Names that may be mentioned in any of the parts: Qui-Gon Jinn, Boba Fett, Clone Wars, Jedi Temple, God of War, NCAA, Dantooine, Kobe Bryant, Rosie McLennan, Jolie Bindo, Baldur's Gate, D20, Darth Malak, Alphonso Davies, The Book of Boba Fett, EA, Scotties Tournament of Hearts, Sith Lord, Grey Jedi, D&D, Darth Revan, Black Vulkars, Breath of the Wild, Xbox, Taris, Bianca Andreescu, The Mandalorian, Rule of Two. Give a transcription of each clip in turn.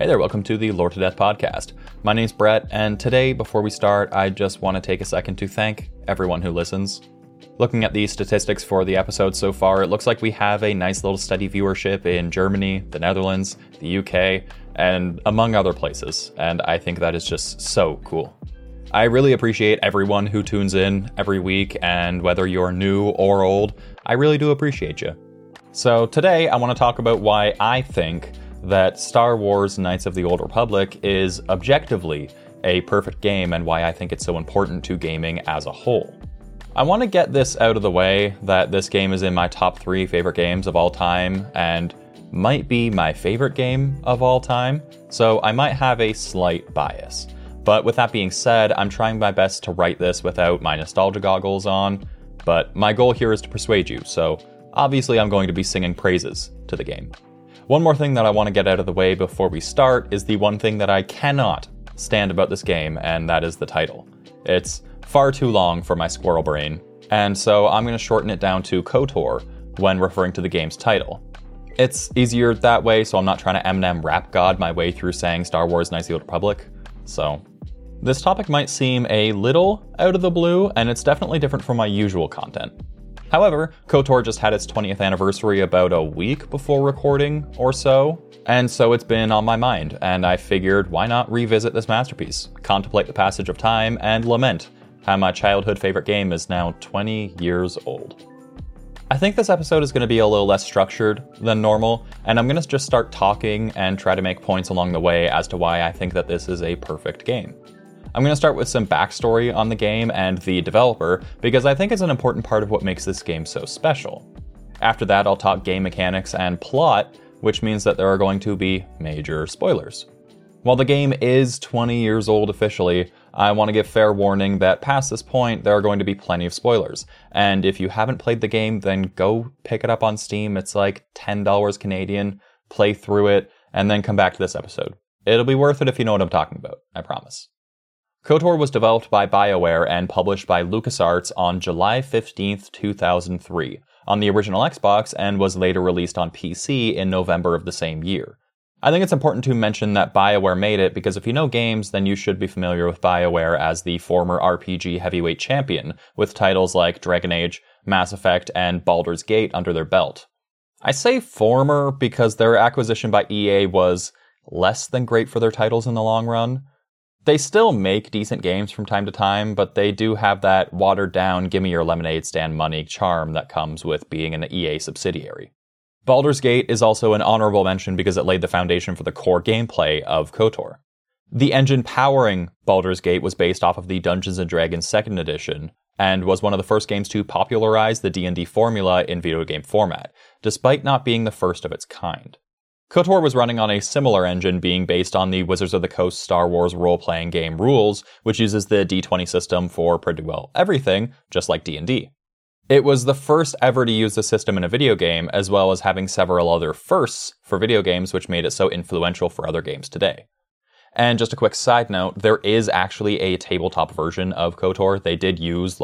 Hey there, welcome to the Lore to Death podcast. My name's Brett, and today, before we start, I just want to take a second to thank everyone who listens. Looking at the statistics for the episode so far, it looks like we have a nice little steady viewership in Germany, the Netherlands, the UK, and among other places, and I think that is just so cool. I really appreciate everyone who tunes in every week, and whether you're new or old, I really do appreciate you. So today, I want to talk about why I think that Star Wars Knights of the Old Republic is objectively a perfect game and why I think it's so important to gaming as a whole. I want to get this out of the way that this game is in my top 3 favorite games of all time and might be my favorite game of all time, so I might have a slight bias. But with that being said, I'm trying my best to write this without my nostalgia goggles on, but my goal here is to persuade you, so obviously I'm going to be singing praises to the game. One more thing that I want to get out of the way before we start is the one thing that I cannot stand about this game, and that is the title. It's far too long for my squirrel brain, and so I'm going to shorten it down to KOTOR when referring to the game's title. It's easier that way, so I'm not trying to Eminem rap god my way through saying Star Wars Knights of the Old Republic, so. This topic might seem a little out of the blue, and it's definitely different from my usual content. However, KOTOR just had its 20th anniversary about a week before recording or so, and so it's been on my mind, and I figured why not revisit this masterpiece, contemplate the passage of time, and lament how my childhood favorite game is now 20 years old. I think this episode is going to be a little less structured than normal, and I'm going to just start talking and try to make points along the way as to why I think that this is a perfect game. I'm going to start with some backstory on the game and the developer, because I think it's an important part of what makes this game so special. After that, I'll talk game mechanics and plot, which means that there are going to be major spoilers. While the game is 20 years old officially, I want to give fair warning that past this point, there are going to be plenty of spoilers. And if you haven't played the game, then go pick it up on Steam. It's like $10 Canadian, play through it, and then come back to this episode. It'll be worth it if you know what I'm talking about, I promise. KOTOR was developed by BioWare and published by LucasArts on July 15, 2003, on the original Xbox and was later released on PC in November of the same year. I think it's important to mention that BioWare made it because if you know games, then you should be familiar with BioWare as the former RPG heavyweight champion, with titles like Dragon Age, Mass Effect, and Baldur's Gate under their belt. I say former because their acquisition by EA was less than great for their titles in the long run. They still make decent games from time to time, but they do have that watered-down, gimme-your-lemonade-stand-money charm that comes with being an EA subsidiary. Baldur's Gate is also an honorable mention because it laid the foundation for the core gameplay of KOTOR. The engine powering Baldur's Gate was based off of the Dungeons & Dragons 2nd Edition, and was one of the first games to popularize the D&D formula in video game format, despite not being the first of its kind. KOTOR was running on a similar engine being based on the Wizards of the Coast Star Wars role-playing game rules, which uses the D20 system for pretty well everything, just like D&D. It was the first ever to use the system in a video game, as well as having several other firsts for video games, which made it so influential for other games today. And just a quick side note, there is actually a tabletop version of KOTOR. They did use,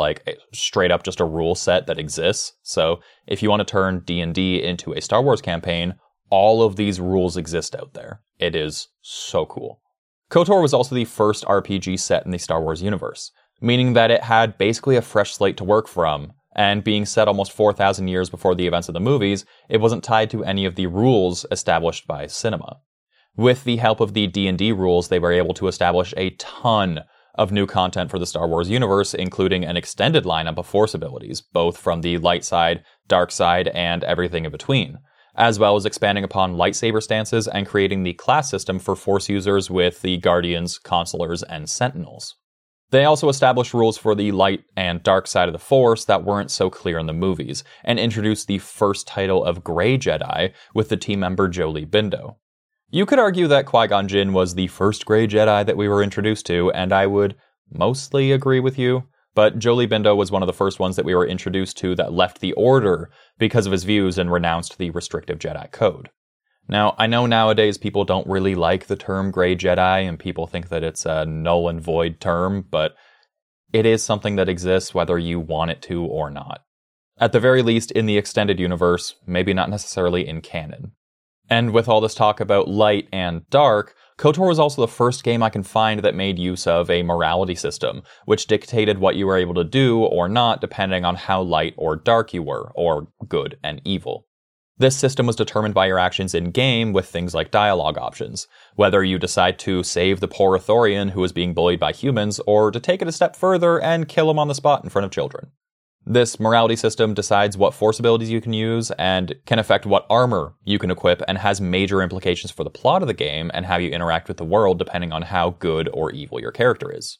straight up just a rule set that exists. So if you want to turn D&D into a Star Wars campaign, all of these rules exist out there. It is so cool. KOTOR was also the first RPG set in the Star Wars universe, meaning that it had basically a fresh slate to work from, and being set almost 4,000 years before the events of the movies, it wasn't tied to any of the rules established by cinema. With the help of the D&D rules, they were able to establish a ton of new content for the Star Wars universe, including an extended lineup of Force abilities, both from the light side, dark side, and everything in between, as well as expanding upon lightsaber stances and creating the class system for Force users with the Guardians, Consulars, and Sentinels. They also established rules for the light and dark side of the Force that weren't so clear in the movies, and introduced the first title of Grey Jedi with the team member Jolie Bindo. You could argue that Qui-Gon Jinn was the first Grey Jedi that we were introduced to, and I would mostly agree with you. But Jolie Bindo was one of the first ones that we were introduced to that left the Order because of his views and renounced the restrictive Jedi Code. Now, I know nowadays people don't really like the term Grey Jedi, and people think that it's a null and void term, but it is something that exists whether you want it to or not. At the very least, in the extended universe, maybe not necessarily in canon. And with all this talk about light and dark, KOTOR was also the first game I can find that made use of a morality system, which dictated what you were able to do or not depending on how light or dark you were, or good and evil. This system was determined by your actions in-game with things like dialogue options, whether you decide to save the poor Ithorian who is being bullied by humans, or to take it a step further and kill him on the spot in front of children. This morality system decides what force abilities you can use and can affect what armor you can equip, and has major implications for the plot of the game and how you interact with the world depending on how good or evil your character is.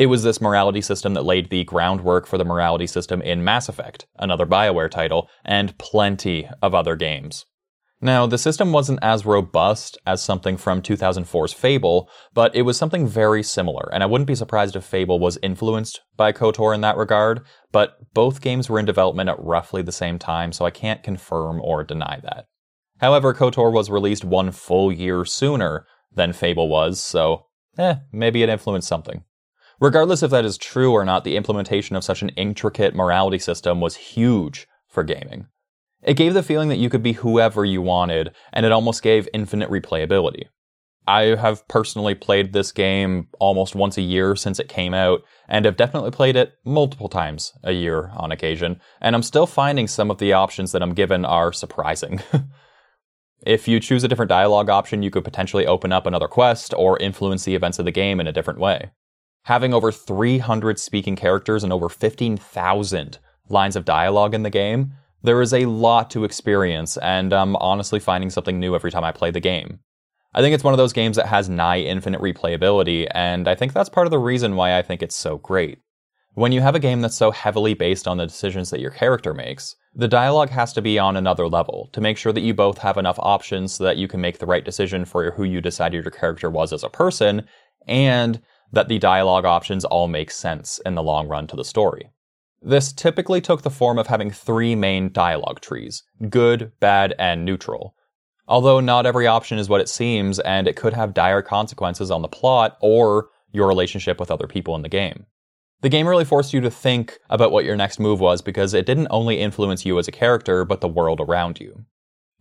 It was this morality system that laid the groundwork for the morality system in Mass Effect, another BioWare title, and plenty of other games. Now, the system wasn't as robust as something from 2004's Fable, but it was something very similar, and I wouldn't be surprised if Fable was influenced by KOTOR in that regard, but both games were in development at roughly the same time, so I can't confirm or deny that. However, KOTOR was released one full year sooner than Fable was, so maybe it influenced something. Regardless if that is true or not, the implementation of such an intricate morality system was huge for gaming. It gave the feeling that you could be whoever you wanted, and it almost gave infinite replayability. I have personally played this game almost once a year since it came out, and have definitely played it multiple times a year on occasion, and I'm still finding some of the options that I'm given are surprising. If you choose a different dialogue option, you could potentially open up another quest or influence the events of the game in a different way. Having over 300 speaking characters and over 15,000 lines of dialogue in the game, there is a lot to experience, and I'm honestly finding something new every time I play the game. I think it's one of those games that has nigh infinite replayability, and I think that's part of the reason why I think it's so great. When you have a game that's so heavily based on the decisions that your character makes, the dialogue has to be on another level to make sure that you both have enough options so that you can make the right decision for who you decided your character was as a person, and that the dialogue options all make sense in the long run to the story. This typically took the form of having three main dialogue trees: good, bad, and neutral. Although not every option is what it seems, and it could have dire consequences on the plot or your relationship with other people in the game. The game really forced you to think about what your next move was, because it didn't only influence you as a character, but the world around you.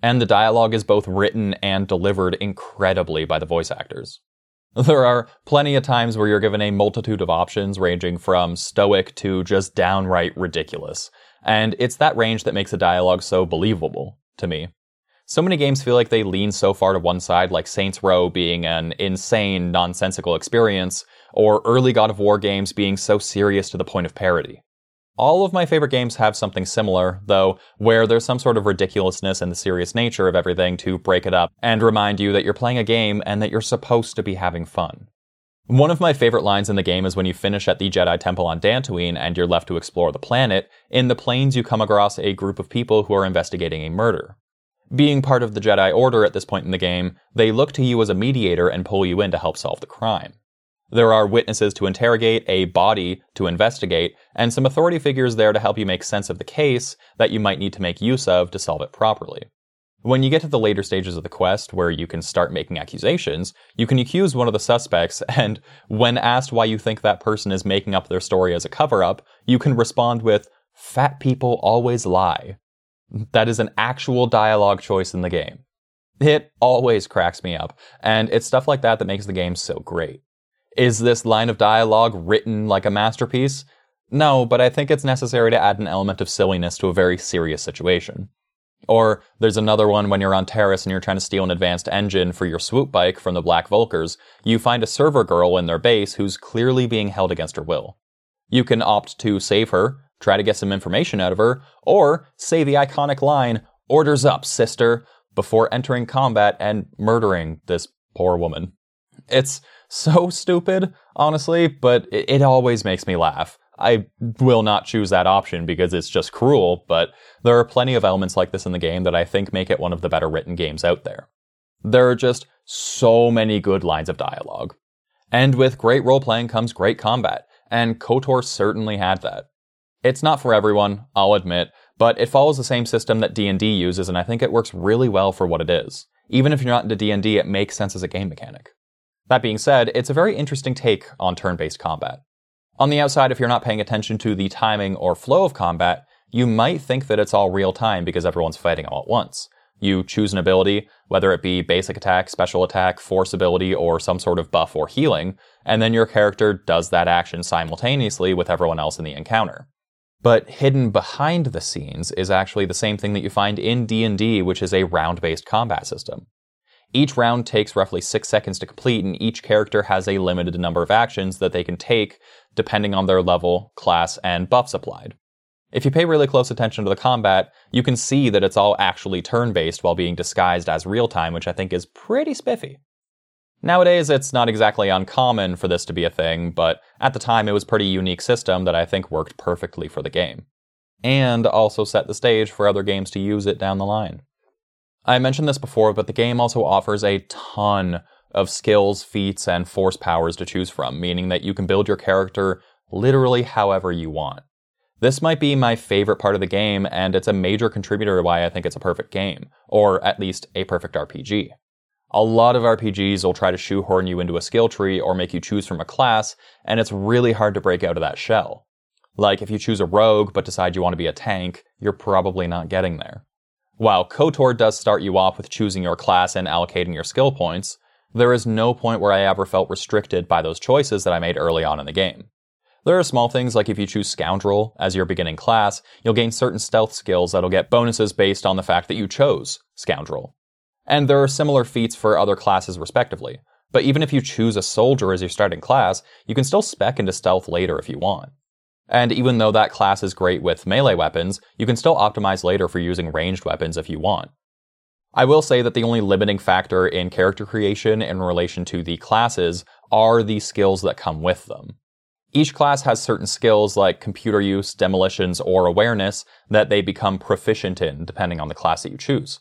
And the dialogue is both written and delivered incredibly by the voice actors. There are plenty of times where you're given a multitude of options, ranging from stoic to just downright ridiculous, and it's that range that makes the dialogue so believable to me. So many games feel like they lean so far to one side, like Saints Row being an insane, nonsensical experience, or early God of War games being so serious to the point of parody. All of my favorite games have something similar, though, where there's some sort of ridiculousness in the serious nature of everything to break it up and remind you that you're playing a game and that you're supposed to be having fun. One of my favorite lines in the game is when you finish at the Jedi Temple on Dantooine and you're left to explore the planet. In the plains, you come across a group of people who are investigating a murder. Being part of the Jedi Order at this point in the game, they look to you as a mediator and pull you in to help solve the crime. There are witnesses to interrogate, a body to investigate, and some authority figures there to help you make sense of the case that you might need to make use of to solve it properly. When you get to the later stages of the quest, where you can start making accusations, you can accuse one of the suspects, and when asked why you think that person is making up their story as a cover-up, you can respond with, "Fat people always lie." That is an actual dialogue choice in the game. It always cracks me up, and it's stuff like that that makes the game so great. Is this line of dialogue written like a masterpiece? No, but I think it's necessary to add an element of silliness to a very serious situation. Or there's another one when you're on Taris and you're trying to steal an advanced engine for your swoop bike from the Black Vulkars. You find a server girl in their base who's clearly being held against her will. You can opt to save her, try to get some information out of her, or say the iconic line, "Orders up, sister," before entering combat and murdering this poor woman. It's so stupid, honestly, but it always makes me laugh. I will not choose that option because it's just cruel, but there are plenty of elements like this in the game that I think make it one of the better written games out there. There are just so many good lines of dialogue. And with great role-playing comes great combat, and KOTOR certainly had that. It's not for everyone, I'll admit, but it follows the same system that D&D uses, and I think it works really well for what it is. Even if you're not into D&D, it makes sense as a game mechanic. That being said, it's a very interesting take on turn-based combat. On the outside, if you're not paying attention to the timing or flow of combat, you might think that it's all real-time because everyone's fighting all at once. You choose an ability, whether it be basic attack, special attack, force ability, or some sort of buff or healing, and then your character does that action simultaneously with everyone else in the encounter. But hidden behind the scenes is actually the same thing that you find in D&D, which is a round-based combat system. Each round takes roughly 6 seconds to complete, and each character has a limited number of actions that they can take depending on their level, class, and buffs applied. If you pay really close attention to the combat, you can see that it's all actually turn-based while being disguised as real-time, which I think is pretty spiffy. Nowadays, it's not exactly uncommon for this to be a thing, but at the time it was a pretty unique system that I think worked perfectly for the game, and also set the stage for other games to use it down the line. I mentioned this before, but the game also offers a ton of skills, feats, and force powers to choose from, meaning that you can build your character literally however you want. This might be my favorite part of the game, and it's a major contributor to why I think it's a perfect game, or at least a perfect RPG. A lot of RPGs will try to shoehorn you into a skill tree or make you choose from a class, and it's really hard to break out of that shell. Like, if you choose a rogue but decide you want to be a tank, you're probably not getting there. While KOTOR does start you off with choosing your class and allocating your skill points, there is no point where I ever felt restricted by those choices that I made early on in the game. There are small things like if you choose Scoundrel as your beginning class, you'll gain certain stealth skills that'll get bonuses based on the fact that you chose Scoundrel. And there are similar feats for other classes respectively, but even if you choose a Soldier as your starting class, you can still spec into Stealth later if you want. And even though that class is great with melee weapons, you can still optimize later for using ranged weapons if you want. I will say that the only limiting factor in character creation in relation to the classes are the skills that come with them. Each class has certain skills like computer use, demolitions, or awareness that they become proficient in depending on the class that you choose.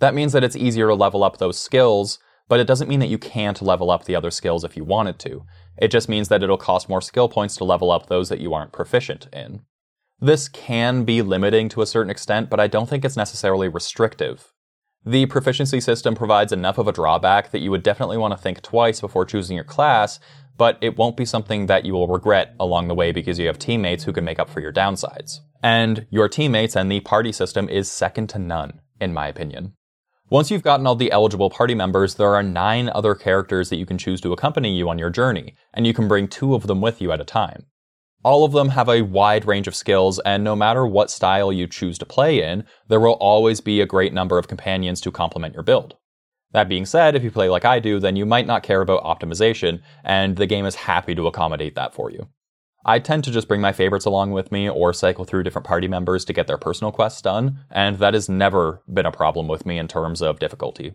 That means that it's easier to level up those skills, but it doesn't mean that you can't level up the other skills if you wanted to. It just means that it'll cost more skill points to level up those that you aren't proficient in. This can be limiting to a certain extent, but I don't think it's necessarily restrictive. The proficiency system provides enough of a drawback that you would definitely want to think twice before choosing your class, but it won't be something that you will regret along the way because you have teammates who can make up for your downsides. And your teammates and the party system is second to none, in my opinion. Once you've gotten all the eligible party members, there are 9 other characters that you can choose to accompany you on your journey, and you can bring 2 of them with you at a time. All of them have a wide range of skills, and no matter what style you choose to play in, there will always be a great number of companions to complement your build. That being said, if you play like I do, then you might not care about optimization, and the game is happy to accommodate that for you. I tend to just bring my favorites along with me or cycle through different party members to get their personal quests done, and that has never been a problem with me in terms of difficulty.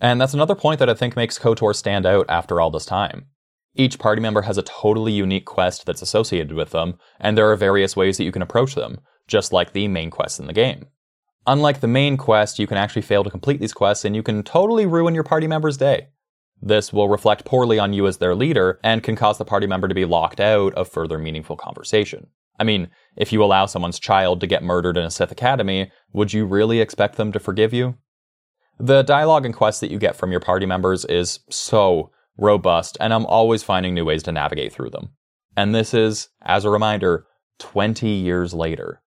And that's another point that I think makes KOTOR stand out after all this time. Each party member has a totally unique quest that's associated with them, and there are various ways that you can approach them, just like the main quests in the game. Unlike the main quest, you can actually fail to complete these quests and you can totally ruin your party member's day. This will reflect poorly on you as their leader and can cause the party member to be locked out of further meaningful conversation. I mean, if you allow someone's child to get murdered in a Sith academy, would you really expect them to forgive you? The dialogue and quests that you get from your party members is so robust, and I'm always finding new ways to navigate through them. And this is, as a reminder, 20 years later.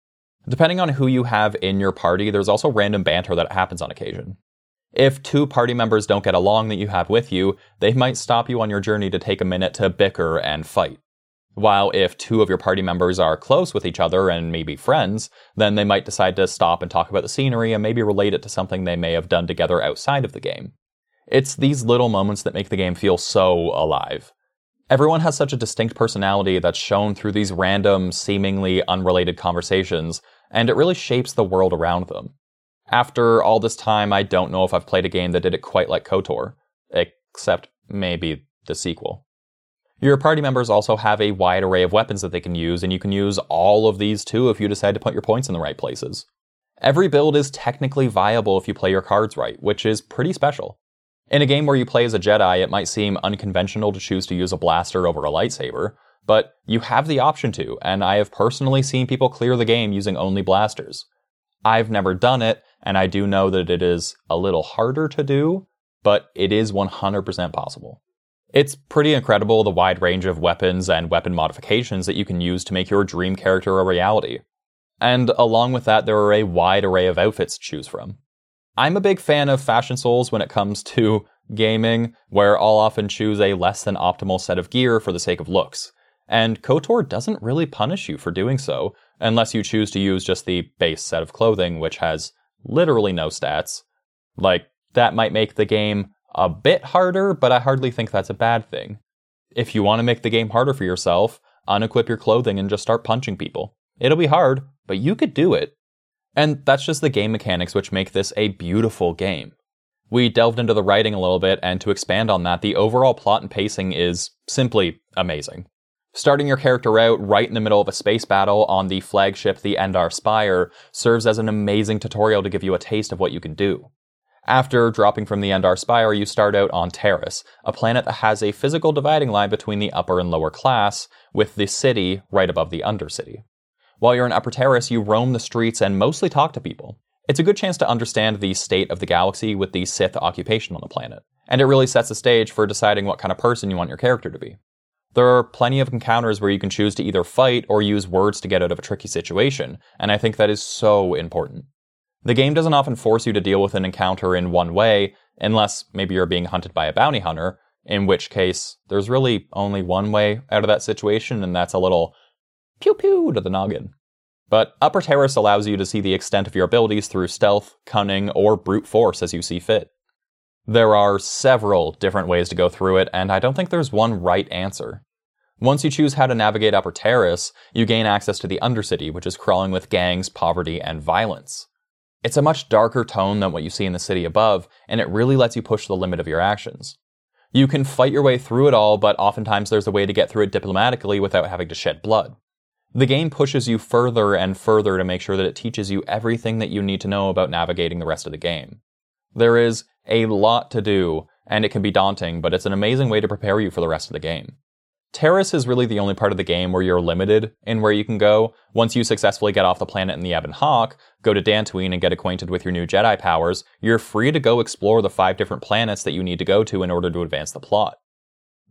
Depending on who you have in your party, there's also random banter that happens on occasion. If 2 party members don't get along that you have with you, they might stop you on your journey to take a minute to bicker and fight. While if 2 of your party members are close with each other and maybe friends, then they might decide to stop and talk about the scenery and maybe relate it to something they may have done together outside of the game. It's these little moments that make the game feel so alive. Everyone has such a distinct personality that's shown through these random, seemingly unrelated conversations, and it really shapes the world around them. After all this time, I don't know if I've played a game that did it quite like KOTOR, except maybe the sequel. Your party members also have a wide array of weapons that they can use, and you can use all of these too if you decide to put your points in the right places. Every build is technically viable if you play your cards right, which is pretty special. In a game where you play as a Jedi, it might seem unconventional to choose to use a blaster over a lightsaber, but you have the option to, and I have personally seen people clear the game using only blasters. I've never done it, and I do know that it is a little harder to do, but it is 100% possible. It's pretty incredible the wide range of weapons and weapon modifications that you can use to make your dream character a reality. And along with that, there are a wide array of outfits to choose from. I'm a big fan of fashion souls when it comes to gaming, where I'll often choose a less than optimal set of gear for the sake of looks. And KOTOR doesn't really punish you for doing so, unless you choose to use just the base set of clothing, which has literally no stats. Like, that might make the game a bit harder, but I hardly think that's a bad thing. If you want to make the game harder for yourself, unequip your clothing and just start punching people. It'll be hard, but you could do it. And that's just the game mechanics which make this a beautiful game. We delved into the writing a little bit, and to expand on that, the overall plot and pacing is simply amazing. Starting your character out right in the middle of a space battle on the flagship, the Endar Spire, serves as an amazing tutorial to give you a taste of what you can do. After dropping from the Endar Spire, you start out on Taris, a planet that has a physical dividing line between the upper and lower class, with the city right above the undercity. While you're in Upper Taris, you roam the streets and mostly talk to people. It's a good chance to understand the state of the galaxy with the Sith occupation on the planet, and it really sets the stage for deciding what kind of person you want your character to be. There are plenty of encounters where you can choose to either fight or use words to get out of a tricky situation, and I think that is so important. The game doesn't often force you to deal with an encounter in one way, unless maybe you're being hunted by a bounty hunter, in which case there's really only one way out of that situation, and that's a little pew-pew to the noggin. But Upper Taris allows you to see the extent of your abilities through stealth, cunning, or brute force as you see fit. There are several different ways to go through it, and I don't think there's one right answer. Once you choose how to navigate Upper Taris, you gain access to the Undercity, which is crawling with gangs, poverty, and violence. It's a much darker tone than what you see in the city above, and it really lets you push the limit of your actions. You can fight your way through it all, but oftentimes there's a way to get through it diplomatically without having to shed blood. The game pushes you further and further to make sure that it teaches you everything that you need to know about navigating the rest of the game. There is a lot to do, and it can be daunting, but it's an amazing way to prepare you for the rest of the game. Taris is really the only part of the game where you're limited in where you can go. Once you successfully get off the planet in the Ebon Hawk, go to Dantooine and get acquainted with your new Jedi powers, you're free to go explore the 5 different planets that you need to go to in order to advance the plot.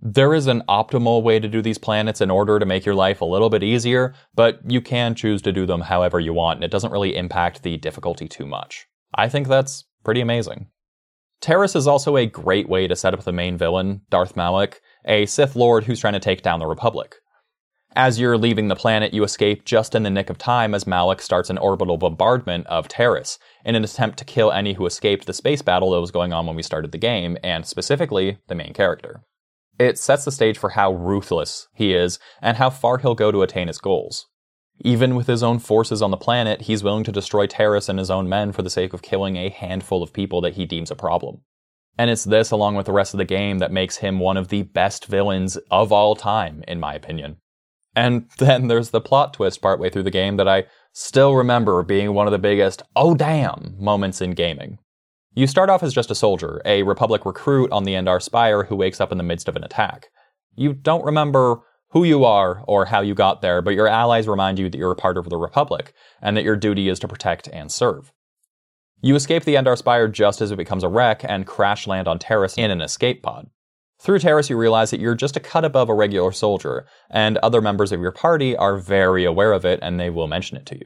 There is an optimal way to do these planets in order to make your life a little bit easier, but you can choose to do them however you want, and it doesn't really impact the difficulty too much. I think that's pretty amazing. Taris is also a great way to set up the main villain, Darth Malak, a Sith Lord who's trying to take down the Republic. As you're leaving the planet, you escape just in the nick of time as Malak starts an orbital bombardment of Taris in an attempt to kill any who escaped the space battle that was going on when we started the game, and specifically, the main character. It sets the stage for how ruthless he is, and how far he'll go to attain his goals. Even with his own forces on the planet, he's willing to destroy Taris and his own men for the sake of killing a handful of people that he deems a problem. And it's this, along with the rest of the game, that makes him one of the best villains of all time, in my opinion. And then there's the plot twist partway through the game that I still remember being one of the biggest, oh damn, moments in gaming. You start off as just a soldier, a Republic recruit on the Endar Spire who wakes up in the midst of an attack. You don't remember who you are or how you got there, but your allies remind you that you're a part of the Republic, and that your duty is to protect and serve. You escape the Endar Spire just as it becomes a wreck, and crash land on Taris in an escape pod. Through Taris, you realize that you're just a cut above a regular soldier, and other members of your party are very aware of it, and they will mention it to you.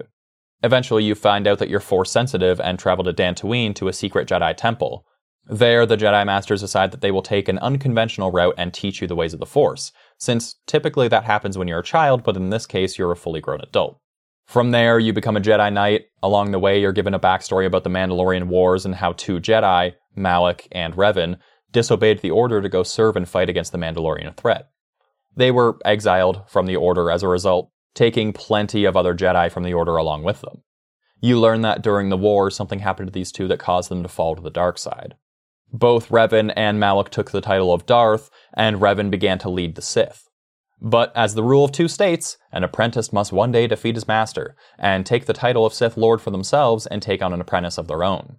Eventually, you find out that you're Force-sensitive and travel to Dantooine to a secret Jedi Temple. There, the Jedi Masters decide that they will take an unconventional route and teach you the ways of the Force, since typically that happens when you're a child, but in this case, you're a fully grown adult. From there, you become a Jedi Knight. Along the way, you're given a backstory about the Mandalorian Wars and how 2 Jedi, Malak and Revan, disobeyed the order to go serve and fight against the Mandalorian threat. They were exiled from the order as a result, taking plenty of other Jedi from the order along with them. You learn that during the war, something happened to these 2 that caused them to fall to the dark side. Both Revan and Malak took the title of Darth, and Revan began to lead the Sith. But as the Rule of Two states, an apprentice must one day defeat his master, and take the title of Sith Lord for themselves and take on an apprentice of their own.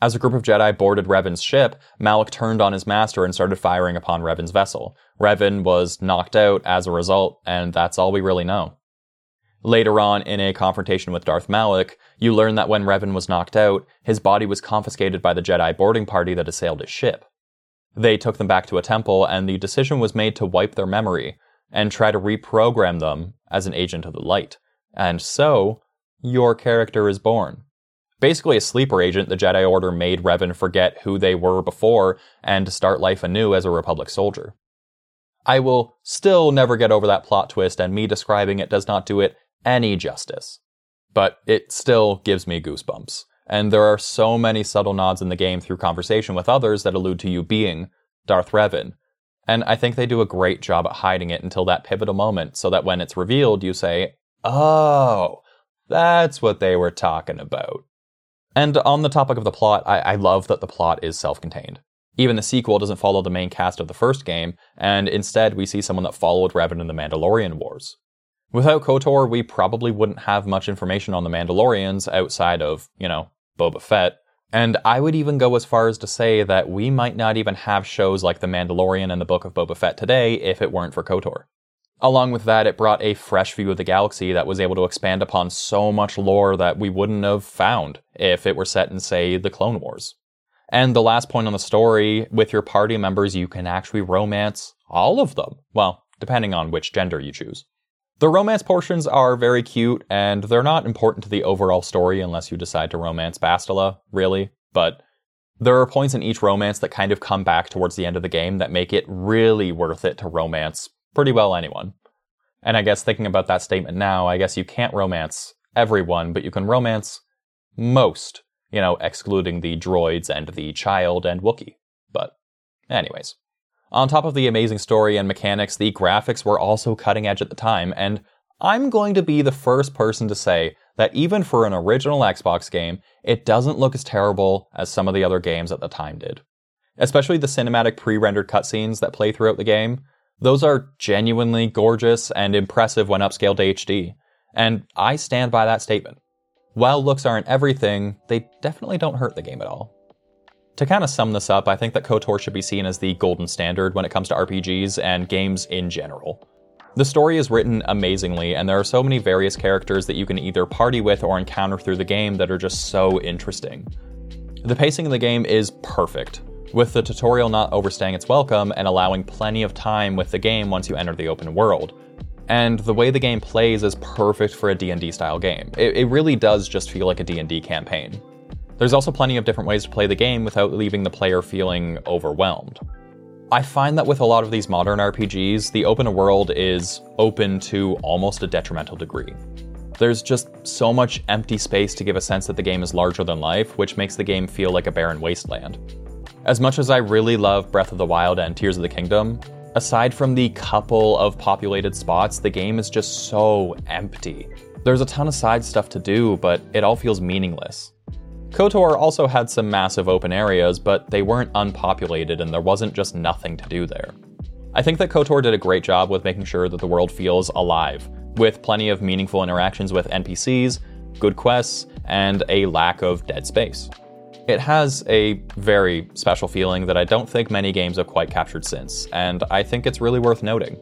As a group of Jedi boarded Revan's ship, Malak turned on his master and started firing upon Revan's vessel. Revan was knocked out as a result, and that's all we really know. Later on, in a confrontation with Darth Malak, you learn that when Revan was knocked out, his body was confiscated by the Jedi boarding party that assailed his ship. They took them back to a temple, and the decision was made to wipe their memory and try to reprogram them as an agent of the light. And so, your character is born. basically a sleeper agent, the Jedi Order made Revan forget who they were before and start life anew as a Republic soldier. I will still never get over that plot twist, and me describing it does not do it any justice. But it still gives me goosebumps. And there are so many subtle nods in the game through conversation with others that allude to you being Darth Revan. And I think they do a great job at hiding it until that pivotal moment, so that when it's revealed, you say, oh, that's what they were talking about. And on the topic of the plot, I love that the plot is self-contained. Even the sequel doesn't follow the main cast of the first game, and instead we see someone that followed Revan in the Mandalorian Wars. Without KOTOR, we probably wouldn't have much information on the Mandalorians outside of, Boba Fett. And I would even go as far as to say that we might not even have shows like The Mandalorian and The Book of Boba Fett today if it weren't for KOTOR. Along with that, it brought a fresh view of the galaxy that was able to expand upon so much lore that we wouldn't have found if it were set in, say, the Clone Wars. And the last point on the story, with your party members, you can actually romance all of them. Well, depending on which gender you choose. The romance portions are very cute, and they're not important to the overall story unless you decide to romance Bastila, really. But there are points in each romance that kind of come back towards the end of the game that make it really worth it to romance pretty well anyone. And I guess thinking about that statement now, I guess you can't romance everyone, but you can romance most, excluding the droids and the child and Wookiee. But anyways, on top of the amazing story and mechanics, the graphics were also cutting edge at the time, and I'm going to be the first person to say that even for an original Xbox game, it doesn't look as terrible as some of the other games at the time did. Especially the cinematic pre-rendered cutscenes that play throughout the game. Those are genuinely gorgeous and impressive when upscaled to HD, and I stand by that statement. While looks aren't everything, they definitely don't hurt the game at all. To kind of sum this up, I think that KOTOR should be seen as the golden standard when it comes to RPGs and games in general. The story is written amazingly, and there are so many various characters that you can either party with or encounter through the game that are just so interesting. The pacing of the game is perfect, with the tutorial not overstaying its welcome and allowing plenty of time with the game once you enter the open world. And the way the game plays is perfect for a D&D style game. It really does just feel like a D&D campaign. There's also plenty of different ways to play the game without leaving the player feeling overwhelmed. I find that with a lot of these modern RPGs, the open world is open to almost a detrimental degree. There's just so much empty space to give a sense that the game is larger than life, which makes the game feel like a barren wasteland. As much as I really love Breath of the Wild and Tears of the Kingdom, aside from the couple of populated spots, the game is just so empty. There's a ton of side stuff to do, but it all feels meaningless. KOTOR also had some massive open areas, but they weren't unpopulated and there wasn't just nothing to do there. I think that KOTOR did a great job with making sure that the world feels alive, with plenty of meaningful interactions with NPCs, good quests, and a lack of dead space. It has a very special feeling that I don't think many games have quite captured since, and I think it's really worth noting.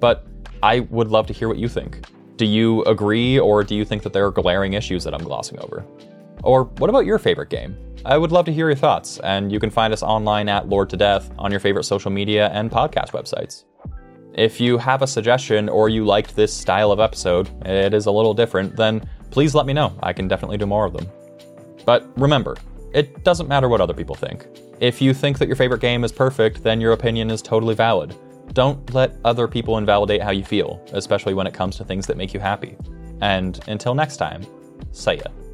But I would love to hear what you think. Do you agree, or do you think that there are glaring issues that I'm glossing over? Or what about your favorite game? I would love to hear your thoughts, and you can find us online at Lore to Death on your favorite social media and podcast websites. If you have a suggestion or you liked this style of episode, it is a little different, then please let me know. I can definitely do more of them. But remember, it doesn't matter what other people think. If you think that your favorite game is perfect, then your opinion is totally valid. Don't let other people invalidate how you feel, especially when it comes to things that make you happy. And until next time, see ya.